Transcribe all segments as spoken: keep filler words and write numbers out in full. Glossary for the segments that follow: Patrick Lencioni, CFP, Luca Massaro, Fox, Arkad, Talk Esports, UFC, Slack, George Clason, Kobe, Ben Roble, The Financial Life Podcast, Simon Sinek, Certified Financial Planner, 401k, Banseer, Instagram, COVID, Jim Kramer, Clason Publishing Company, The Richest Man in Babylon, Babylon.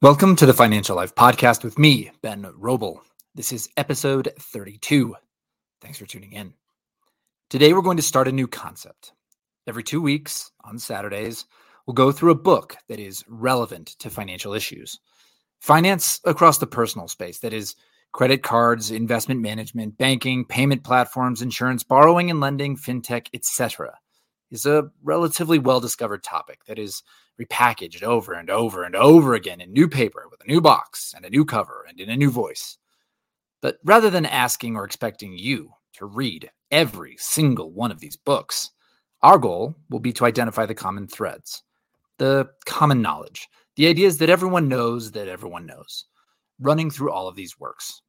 Welcome to the Financial Life Podcast with me, Ben Roble. This is episode thirty-two. Thanks for tuning in. Today, we're going to start a new concept. Every two weeks on Saturdays, we'll go through a book that is relevant to financial issues. Finance across the personal space, that is credit cards, investment management, banking, payment platforms, insurance, borrowing and lending, fintech, et cetera, is a relatively well-discovered topic that is repackaged over and over and over again in new paper with a new box and a new cover and in a new voice. But rather than asking or expecting you to read every single one of these books, our goal will be to identify the common threads, the common knowledge, the ideas that everyone knows that everyone knows, running through all of these works.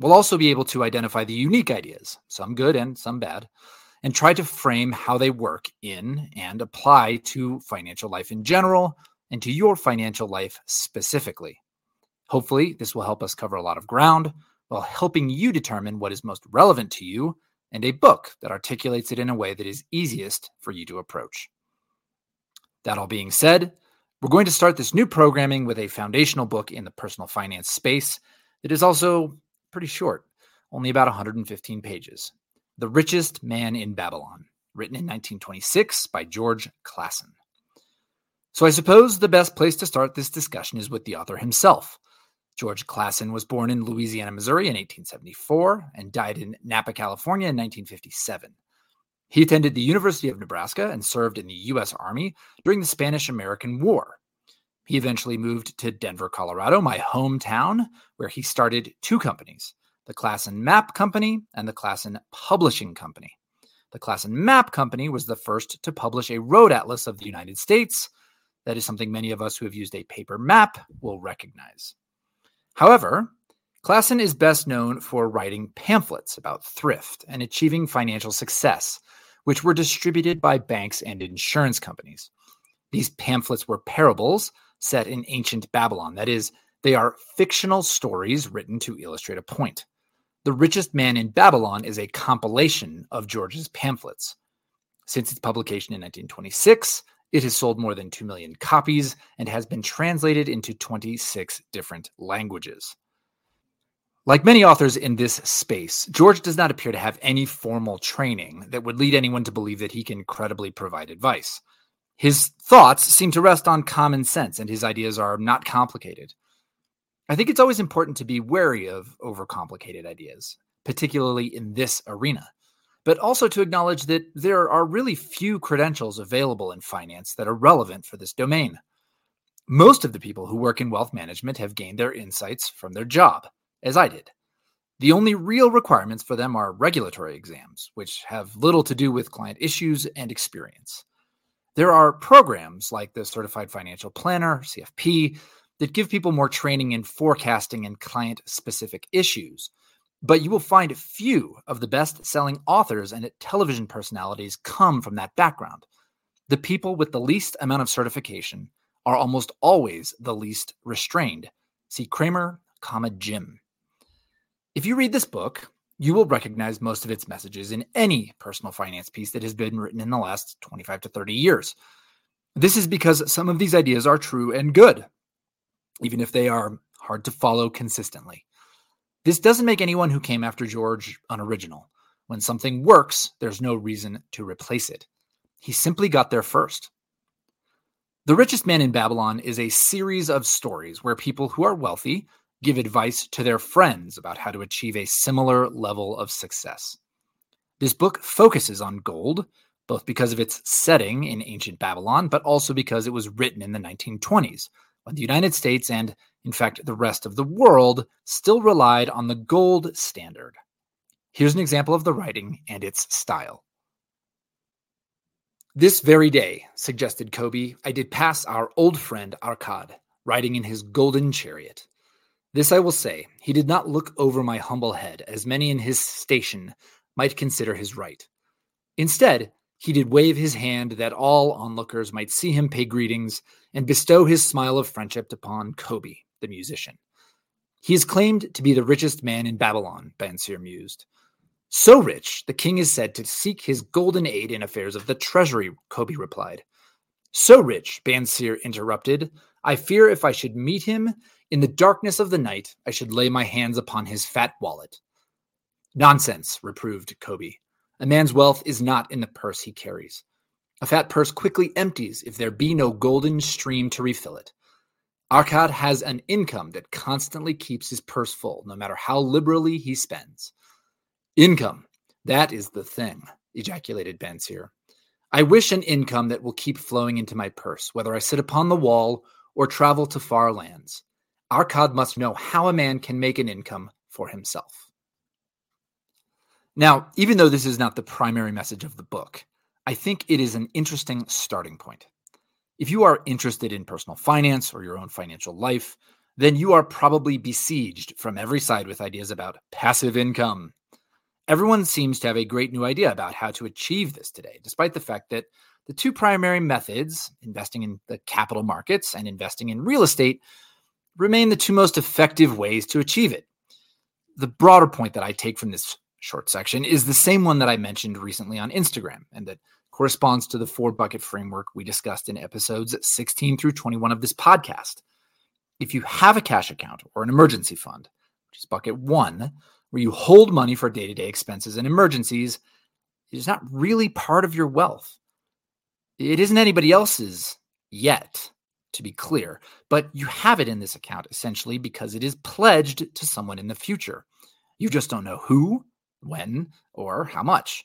We'll also be able to identify the unique ideas, some good and some bad, and try to frame how they work in and apply to financial life in general and to your financial life specifically. Hopefully, this will help us cover a lot of ground while helping you determine what is most relevant to you and a book that articulates it in a way that is easiest for you to approach. That all being said, we're going to start this new programming with a foundational book in the personal finance space that is also pretty short, only about one hundred fifteen pages. The Richest Man in Babylon, written in nineteen twenty-six by George Clason. So I suppose the best place to start this discussion is with the author himself. George Clason was born in Louisiana, Missouri in eighteen seventy-four and died in Napa, California in nineteen fifty-seven. He attended the University of Nebraska and served in the U S Army during the Spanish-American War. He eventually moved to Denver, Colorado, my hometown, where he started two companies, the Clason Map Company and the Clason Publishing Company. The Clason Map Company was the first to publish a road atlas of the United States. That is something many of us who have used a paper map will recognize. However, Clason is best known for writing pamphlets about thrift and achieving financial success, which were distributed by banks and insurance companies. These pamphlets were parables set in ancient Babylon. That is, they are fictional stories written to illustrate a point. The Richest Man in Babylon is a compilation of George's pamphlets. Since its publication in nineteen twenty-six, it has sold more than two million copies and has been translated into twenty-six different languages. Like many authors in this space, George does not appear to have any formal training that would lead anyone to believe that he can credibly provide advice. His thoughts seem to rest on common sense, and his ideas are not complicated. I think it's always important to be wary of overcomplicated ideas, particularly in this arena, but also to acknowledge that there are really few credentials available in finance that are relevant for this domain. Most of the people who work in wealth management have gained their insights from their job, as I did. The only real requirements for them are regulatory exams, which have little to do with client issues and experience. There are programs like the Certified Financial Planner, C F P, that give people more training in forecasting and client-specific issues. But you will find few of the best-selling authors and television personalities come from that background. The people with the least amount of certification are almost always the least restrained. See Kramer, comma, Jim. If you read this book, you will recognize most of its messages in any personal finance piece that has been written in the last twenty-five to thirty years. This is because some of these ideas are true and good, even if they are hard to follow consistently. This doesn't make anyone who came after George unoriginal. When something works, there's no reason to replace it. He simply got there first. The Richest Man in Babylon is a series of stories where people who are wealthy give advice to their friends about how to achieve a similar level of success. This book focuses on gold, both because of its setting in ancient Babylon, but also because it was written in the nineteen twenties. When the United States and, in fact, the rest of the world still relied on the gold standard. Here's an example of the writing and its style. This very day, suggested Kobe, I did pass our old friend Arkad, riding in his golden chariot. This I will say, he did not look over my humble head, as many in his station might consider his right. Instead, he did wave his hand that all onlookers might see him pay greetings and bestow his smile of friendship upon Kobe, the musician. He is claimed to be the richest man in Babylon, Banseer mused. So rich, the king is said to seek his golden aid in affairs of the treasury, Kobe replied. So rich, Banseer interrupted, I fear if I should meet him in the darkness of the night, I should lay my hands upon his fat wallet. Nonsense, reproved Kobe. A man's wealth is not in the purse he carries. A fat purse quickly empties if there be no golden stream to refill it. Arkad has an income that constantly keeps his purse full, no matter how liberally he spends. Income, that is the thing, ejaculated Bansier. I wish an income that will keep flowing into my purse, whether I sit upon the wall or travel to far lands. Arkad must know how a man can make an income for himself. Now, even though this is not the primary message of the book, I think it is an interesting starting point. If you are interested in personal finance or your own financial life, then you are probably besieged from every side with ideas about passive income. Everyone seems to have a great new idea about how to achieve this today, despite the fact that the two primary methods, investing in the capital markets and investing in real estate, remain the two most effective ways to achieve it. The broader point that I take from this short section is the same one that I mentioned recently on Instagram, and that corresponds to the four bucket framework we discussed in episodes sixteen through twenty-one of this podcast. If you have a cash account or an emergency fund, which is bucket one, where you hold money for day-to-day expenses and emergencies, it is not really part of your wealth. It isn't anybody else's yet, to be clear, but you have it in this account essentially because it is pledged to someone in the future. You just don't know who, when, or how much.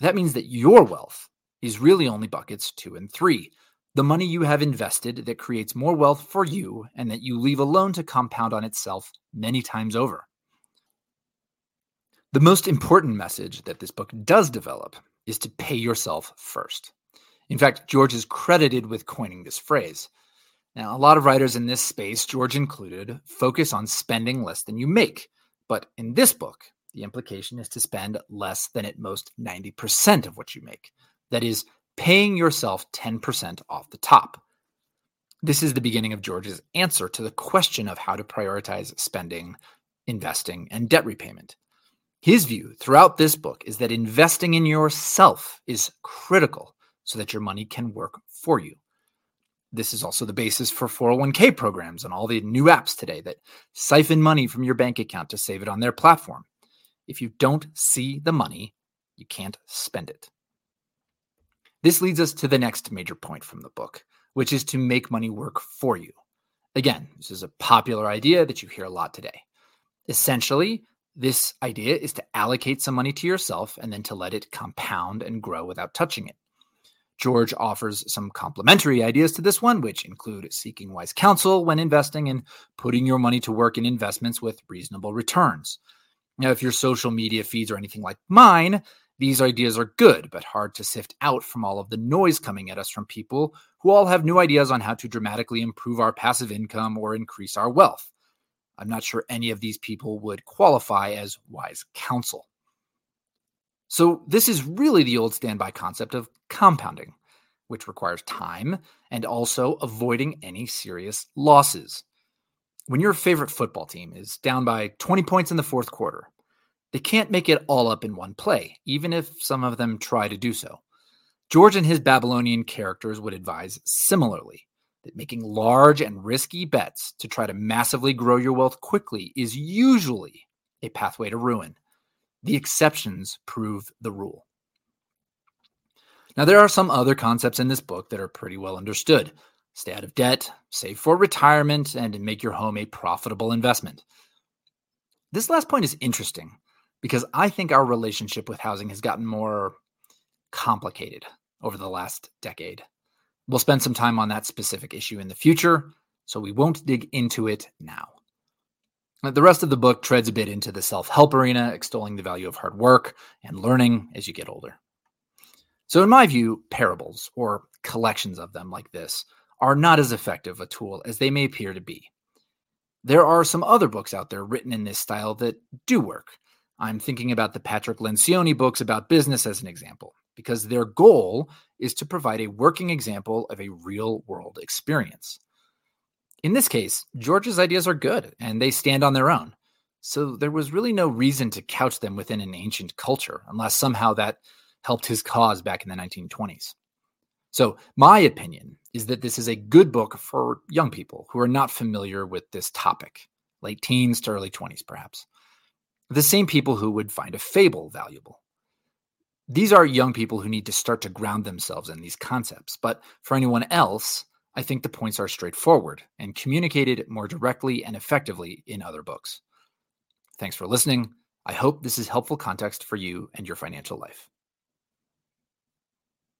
That means that your wealth is really only buckets two and three, the money you have invested that creates more wealth for you and that you leave alone to compound on itself many times over. The most important message that this book does develop is to pay yourself first. In fact, George is credited with coining this phrase. Now, a lot of writers in this space, George included, focus on spending less than you make, but in this book, the implication is to spend less than at most ninety percent of what you make. That is, paying yourself ten percent off the top. This is the beginning of George's answer to the question of how to prioritize spending, investing, and debt repayment. His view throughout this book is that investing in yourself is critical so that your money can work for you. This is also the basis for four oh one k programs and all the new apps today that siphon money from your bank account to save it on their platform. If you don't see the money, you can't spend it. This leads us to the next major point from the book, which is to make money work for you. Again, this is a popular idea that you hear a lot today. Essentially, this idea is to allocate some money to yourself and then to let it compound and grow without touching it. George offers some complementary ideas to this one, which include seeking wise counsel when investing and putting your money to work in investments with reasonable returns. Now, if your social media feeds are anything like mine, these ideas are good, but hard to sift out from all of the noise coming at us from people who all have new ideas on how to dramatically improve our passive income or increase our wealth. I'm not sure any of these people would qualify as wise counsel. So this is really the old standby concept of compounding, which requires time and also avoiding any serious losses. When your favorite football team is down by twenty points in the fourth quarter, they can't make it all up in one play, even if some of them try to do so. George and his Babylonian characters would advise similarly that making large and risky bets to try to massively grow your wealth quickly is usually a pathway to ruin. The exceptions prove the rule. Now, there are some other concepts in this book that are pretty well understood. Stay out of debt, save for retirement, and make your home a profitable investment. This last point is interesting because I think our relationship with housing has gotten more complicated over the last decade. We'll spend some time on that specific issue in the future, so we won't dig into it now. The rest of the book treads a bit into the self-help arena, extolling the value of hard work and learning as you get older. So in my view, parables, or collections of them like this, are not as effective a tool as they may appear to be. There are some other books out there written in this style that do work. I'm thinking about the Patrick Lencioni books about business as an example, because their goal is to provide a working example of a real-world experience. In this case, George's ideas are good, and they stand on their own. So there was really no reason to couch them within an ancient culture, unless somehow that helped his cause back in the nineteen twenties. So my opinion is that this is a good book for young people who are not familiar with this topic, late teens to early twenties, perhaps. The same people who would find a fable valuable. These are young people who need to start to ground themselves in these concepts. But for anyone else, I think the points are straightforward and communicated more directly and effectively in other books. Thanks for listening. I hope this is helpful context for you and your financial life.